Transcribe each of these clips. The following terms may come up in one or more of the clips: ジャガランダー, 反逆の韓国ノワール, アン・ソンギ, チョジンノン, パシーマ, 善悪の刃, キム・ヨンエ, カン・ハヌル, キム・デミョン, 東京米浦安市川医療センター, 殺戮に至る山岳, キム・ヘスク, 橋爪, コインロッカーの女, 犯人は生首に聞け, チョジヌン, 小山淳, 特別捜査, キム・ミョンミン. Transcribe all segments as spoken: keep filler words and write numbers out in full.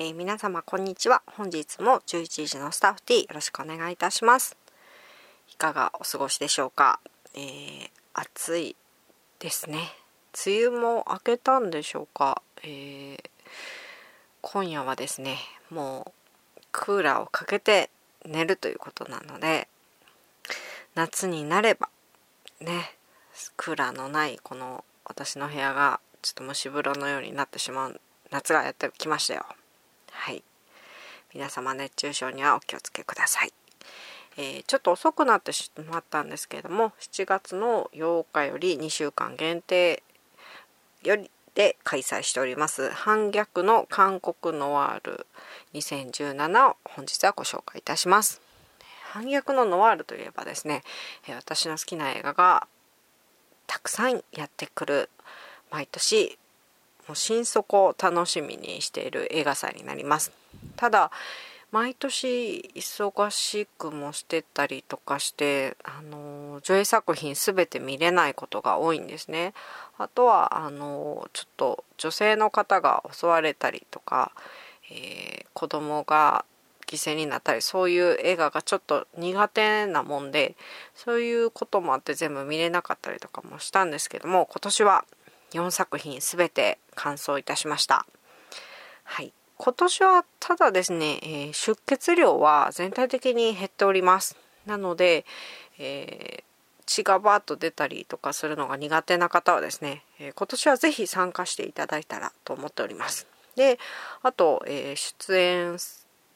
えー、皆様こんにちは。本日もじゅういちじのスタッフ T よろしくお願いいたします。いかがお過ごしでしょうか。えー、暑いですね。梅雨も明けたんでしょうか。えー、今夜はですね、もうクーラーをかけて寝るということなので、夏になればね、クーラーのないこの私の部屋がちょっと蒸し風呂のようになってしまう夏がやってきましたよ。はい、皆様熱中症にはお気をつけください。えー、ちょっと遅くなってしまったんですけれども、しちがつのようかよりにしゅうかん限定よりで開催しております反逆の韓国ノワールにせんじゅうななを本日はご紹介いたします。反逆のノワールといえばですね、私の好きな映画がたくさんやってくる、毎年もう心底を楽しみにしている映画祭になります。ただ毎年忙しくもしてたりとかして、あのー、上映作品すべて見れないことが多いんですね。あとはあのー、ちょっと女性の方が襲われたりとか、えー、子供が犠牲になったり、そういう映画がちょっと苦手なもんで、そういうこともあって全部見れなかったりとかもしたんですけども、今年はよんさくひんすべて完走いたしました。はい、今年はただですね、えー、出血量は全体的に減っております。なので、えー、血がバーッと出たりとかするのが苦手な方はですね、えー、今年はぜひ参加していただいたらと思っております。で、あと、えー、出演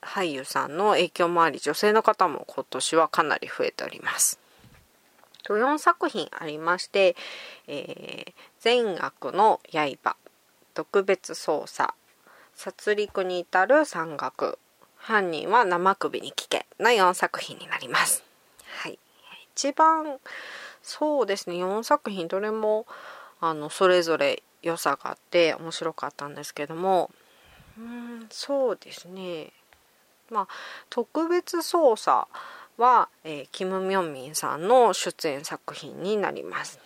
俳優さんの影響もあり、女性の方も今年はかなり増えております。よんさくひんありまして、えー、善悪の刃、特別捜査、殺戮に至る山岳、犯人は生首に聞けのよんさくひんになります。はい、一番そうですね、よんさくひんどれもあのそれぞれ良さがあって面白かったんですけども、うーんそうですね、まあ特別捜査は、えー、キム・ミョンミンさんの出演作品になります。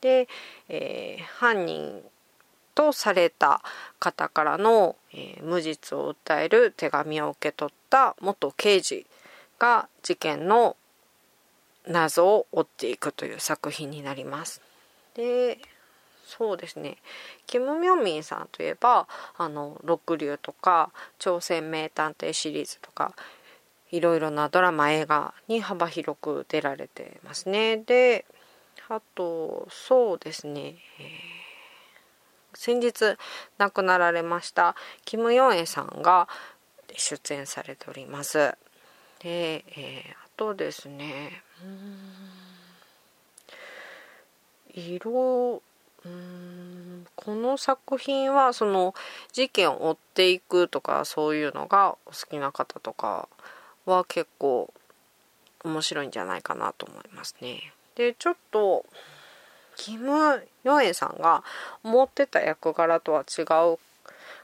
で、えー、犯人とされた方からの、えー、無実を訴える手紙を受け取った元刑事が事件の謎を追っていくという作品になります。で、そうですね、キム・ミョンミンさんといえばあの六流とか朝鮮名探偵シリーズとかいろいろなドラマ映画に幅広く出られてますね。で、あとそうですね、えー、先日亡くなられましたキム・ヨンエさんが出演されております。で、えー、あとですね、うーん色うーんこの作品はその事件を追っていくとかそういうのがお好きな方とかは結構面白いんじゃないかなと思いますね。で、ちょっとキム・ヨエさんが思ってた役柄とは違う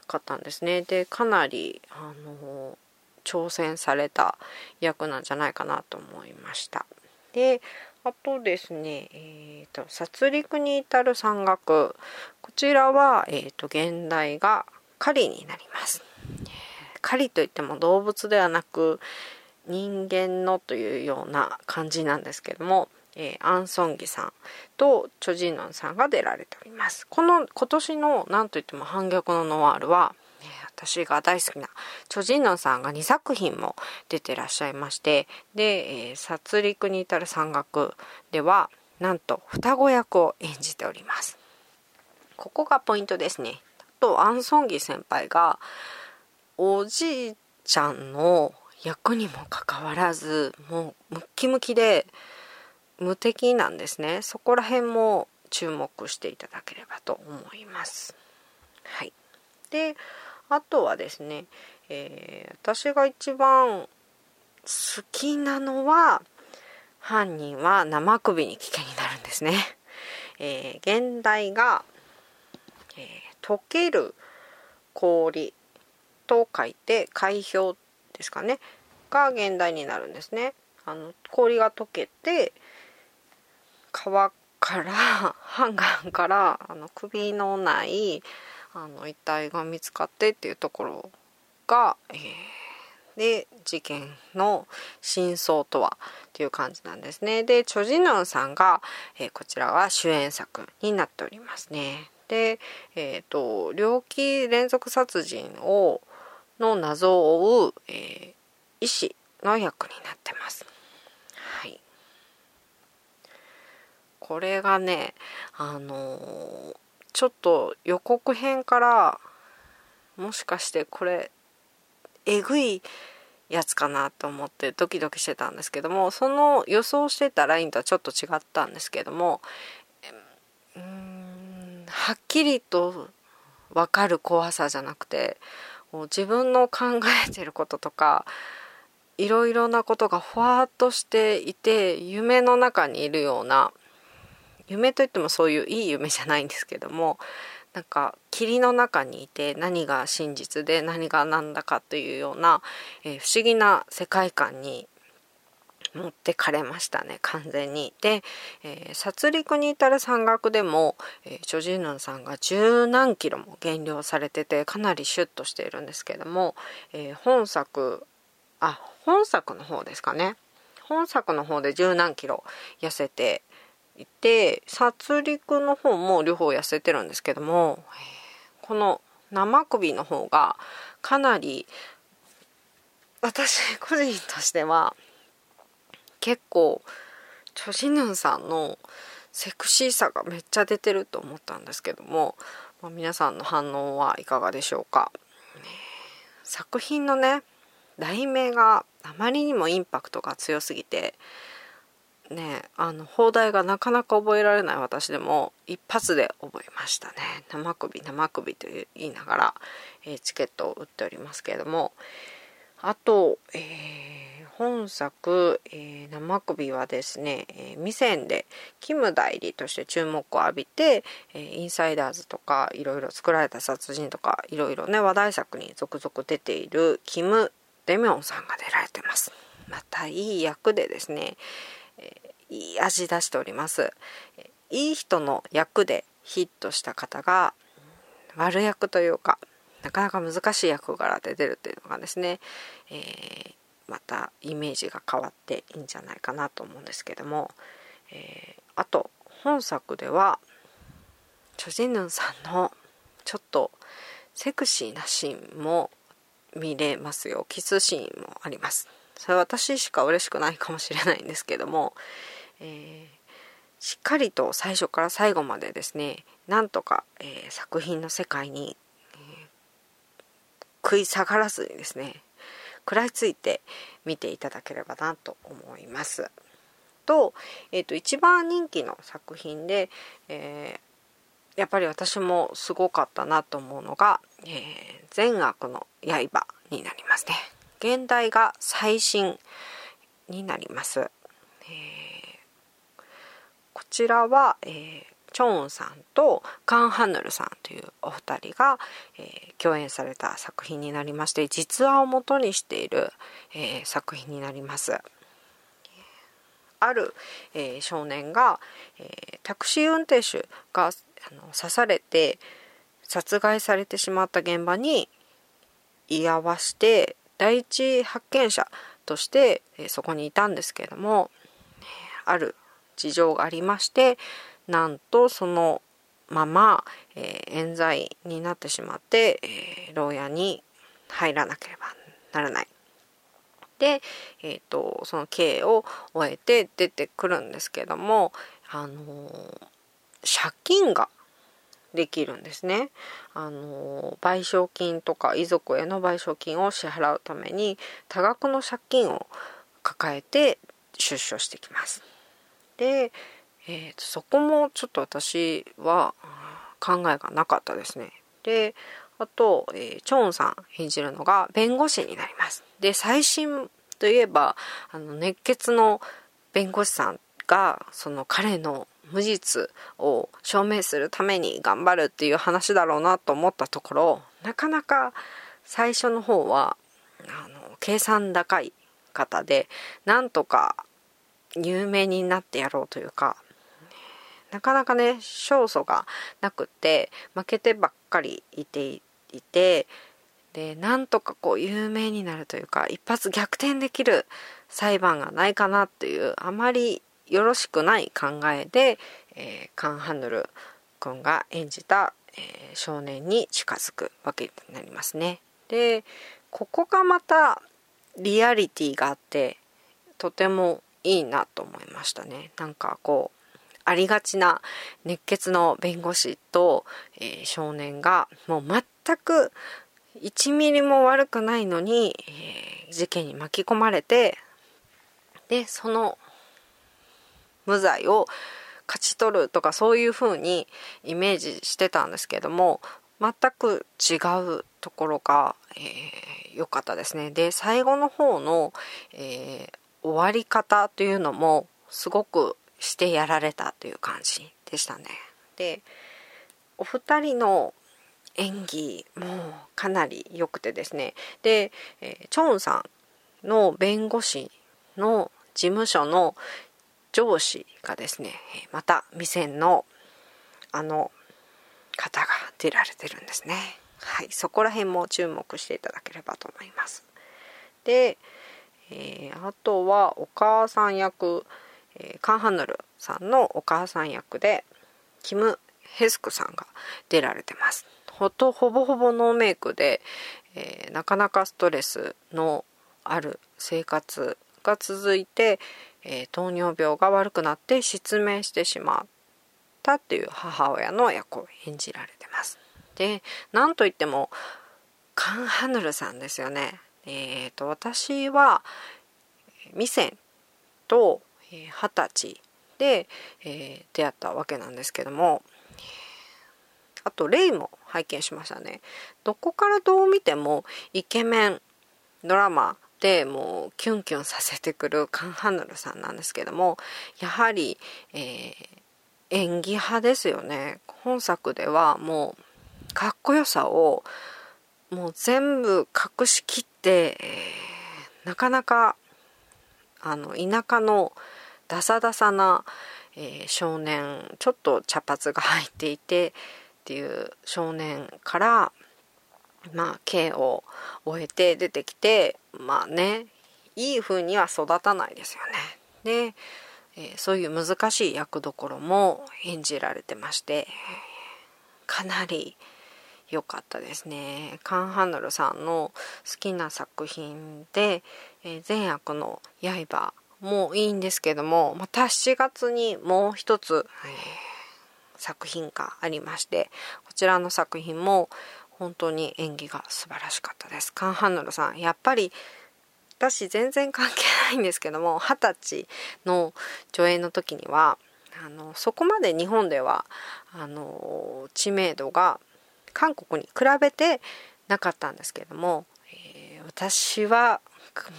かったんですね。で、かなりあの挑戦された役なんじゃないかなと思いました。で、あとですね、えーと、殺戮に至る山岳、こちらは、えーと、現代が狩りになります。狩りといっても動物ではなく人間のというような感じなんですけども、えー、アン・ソンギさんとチョジンノンさんが出られております。この今年のなんといっても反逆のノワールは、えー、私が大好きなチョジンノンさんがにさくひんも出てらっしゃいまして、で、えー、殺戮に至る山岳ではなんと双子役を演じております。ここがポイントですね。あとアン・ソンギ先輩がおじいちゃんの役にもかかわらずもうムッキムキで無敵なんですね。そこら辺も注目していただければと思います。はい、であとはですね、えー、私が一番好きなのは「犯人は生首に聞け」になるんですね。えー、現代が、えー、溶ける氷と書いて海氷ですかねが現代になるんですね。あの氷が溶けて川からハンガーからあの首のないあの遺体が見つかってっていうところ果、えー、で事件の真相とはという感じなんですね。でチョジヌンさんが、えー、こちらは主演作になっておりますね。で、えーと、猟奇連続殺人をの謎を追う、えー、医師の役になってます。はい。これがね、あのー、ちょっと予告編からもしかしてこれえぐいやつかなと思ってドキドキしてたんですけども、その予想してたラインとはちょっと違ったんですけども、うーん、はっきりと分かる怖さじゃなくて、自分の考えてることとかいろいろなことがふわっとしていて、夢の中にいるような、夢といってもそういういい夢じゃないんですけども、なんか霧の中にいて何が真実で何が何だかというような、えー、不思議な世界観に持ってかれましたね、完全に。で、えー、殺戮に至る山岳でも、えー、チョジヌンさんが十何キロも減量されてて、かなりシュッとしているんですけども、えー、本作あ本作の方ですかね本作の方で十何キロ痩せていて、殺戮の方も両方痩せてるんですけども、この生首の方がかなり私個人としては結構チョジヌンさんのセクシーさがめっちゃ出てると思ったんですけども、まあ、皆さんの反応はいかがでしょうか。作品のね、題名があまりにもインパクトが強すぎてね、あの放題がなかなか覚えられない私でも一発で覚えましたね。生首生首と言いながら、えー、チケットを売っておりますけれども、あと、えー、本作、えー、生首はですね、えー、ミセンでキム代理として注目を浴びて、えー、インサイダーズとかいろいろ、作られた殺人とかいろいろね、話題作に続々出ているキム・デミョンさんが出られてます。またいい役でですね、いい味出しております。いい人の役でヒットした方が悪役というか、なかなか難しい役柄で出るというのがですね、えー、またイメージが変わっていいんじゃないかなと思うんですけども、えー、あと本作ではチョジヌンさんのちょっとセクシーなシーンも見れますよ。キスシーンもあります。それ私しか嬉しくないかもしれないんですけども、えー、しっかりと最初から最後までですね、なんとか、えー、作品の世界に、えー、食い下がらずにですね、食らいついて見ていただければなと思います。と、えーと、一番人気の作品で、えー、やっぱり私もすごかったなと思うのが、えー、善悪の刃になりますね。現代が最新になります、えー、こちらは、えー、チョンさんとカン・ハヌルさんというお二人が、えー、共演された作品になりまして、実話をもとにしている、えー、作品になります。ある、えー、少年が、えー、タクシー運転手があの刺されて殺害されてしまった現場に居合わせて、第一発見者として、えー、そこにいたんですけれども、ある事情がありまして、なんとそのまま、えー、冤罪になってしまって、えー、牢屋に入らなければならないで、えーと、その刑を終えて出てくるんですけれども、あのー、借金ができるんですね。あの賠償金とか遺族への賠償金を支払うために多額の借金を抱えて出所してきます。で、えーと、そこもちょっと私は考えがなかったですね。で、あと、えー、チョンさん演じるのが弁護士になります。で、最新といえばあの熱血の弁護士さんがその彼の無実を証明するために頑張るっていう話だろうなと思ったところ、なかなか最初の方はあの計算高い方で、なんとか有名になってやろうというか、なかなかね勝訴がなくて負けてばっかりいていて、でなんとかこう有名になるというか一発逆転できる裁判がないかなというあまりよろしくない考えで、えー、カン・ハヌル君が演じた、えー、少年に近づくわけになりますね。でここがまたリアリティがあってとてもいいなと思いましたね。なんかこうありがちな熱血の弁護士と、えー、少年がもう全くいちミリも悪くないのに、えー、事件に巻き込まれてでその無罪を勝ち取るとかそういう風にイメージしてたんですけども全く違うところが良、えー、かったですね。で最後の方の、えー、終わり方というのもすごくしてやられたという感じでしたね。でお二人の演技もかなり良くてですね。で、えー、チョンさんの弁護士の事務所の上司がですねまた未選のあの方が出られてるんですね。はい、そこら辺も注目していただければと思います。で、えー、あとはお母さん役、えー、カン・ハヌルさんのお母さん役でキム・ヘスクさんが出られてます。ほとほぼほぼノーメイクで、えー、なかなかストレスのある生活が続いてえー、糖尿病が悪くなって失明してしまったっていう母親の役を演じられてます。で、なんといってもカン・ハヌルさんですよね。えーと、私は未選と二十歳で、えー、出会ったわけなんですけども、あとレイも拝見しましたね。どこからどう見てもイケメンドラマでもうキュンキュンさせてくるカン・ハヌルさんなんですけどもやはり、えー、演技派ですよね。本作ではもうかっこよさをもう全部隠しきって、えー、なかなかあの田舎のダサダサな、えー、少年ちょっと茶髪が入っていてっていう少年からまあ、刑を終えて出てきてまあねいい風には育たないですよね。で、えー、そういう難しい役どころも演じられてましてかなり良かったですね。カン・ハヌルさんの好きな作品で、えー、善悪の刃もいいんですけどもまたしちがつにもう一つ、えー、作品がありましてこちらの作品も本当に演技が素晴らしかったです。カン・ハヌルさんやっぱり私全然関係ないんですけども二十歳の上演の時にはあのそこまで日本ではあの知名度が韓国に比べてなかったんですけども、えー、私は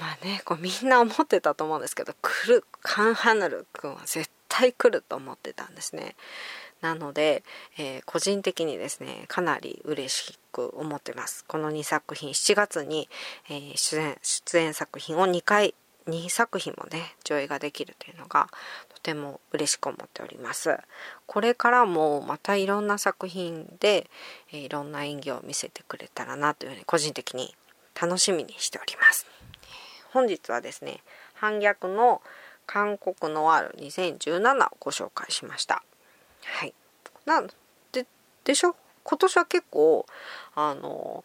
まあねこうみんな思ってたと思うんですけど来るカン・ハヌル君は絶対来ると思ってたんですね。なので、えー、個人的にですねかなり嬉しく思ってます。このにさく品しちがつに、えー、出演、出演作品をにかいにさくひんもね上映ができるというのがとても嬉しく思っております。これからもまたいろんな作品で、えー、いろんな演技を見せてくれたらなというふうに個人的に楽しみにしております。本日はですね反逆の韓国ノワールにせんじゅうななをご紹介しました。はい、なんででしょ今年は結構あの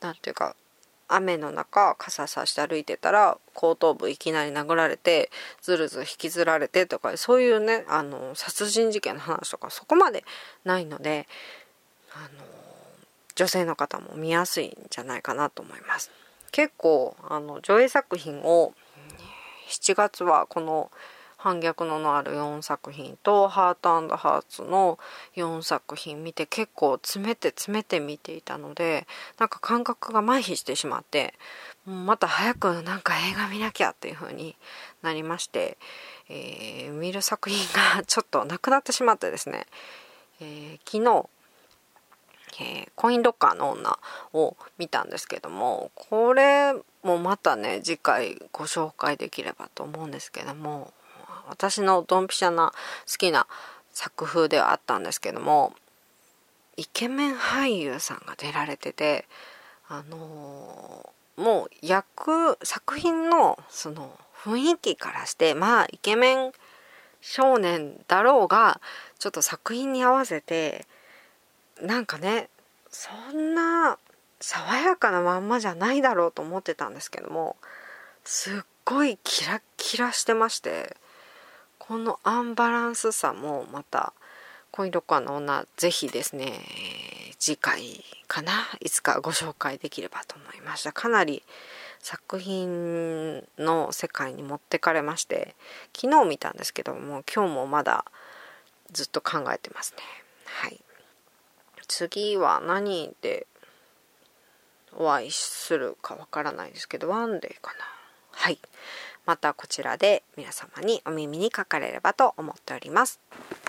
なんていうか雨の中傘さして歩いてたら後頭部いきなり殴られてずるずる引きずられてとかそういうねあの殺人事件の話とかそこまでないのであの女性の方も見やすいんじゃないかなと思います。結構あの上映作品をしちがつはこの反逆ののあるよんさく品とハート&ハーツのよんさく品見て結構詰めて詰めて見ていたのでなんか感覚が麻痺してしまってまた早くなんか映画見なきゃっていう風になりまして、えー、見る作品がちょっとなくなってしまってですね、えー、昨日、えー、コインロッカーの女を見たんですけどもこれもまたね次回ご紹介できればと思うんですけども私のドンピシャな好きな作風ではあったんですけどもイケメン俳優さんが出られててあのー、もう役作品のその雰囲気からしてまあイケメン少年だろうがちょっと作品に合わせてなんかねそんな爽やかなまんまじゃないだろうと思ってたんですけども、すっごいキラキラしてまして、このアンバランスさもまた恋ロコアの女ぜひですね次回かないつかご紹介できればと思いました。かなり作品の世界に持ってかれまして、昨日見たんですけども今日もまだずっと考えてますね。はい、次は何でお会いするかわからないですけどワンデーかな。はい、またこちらで皆様にお耳にかかれればと思っております。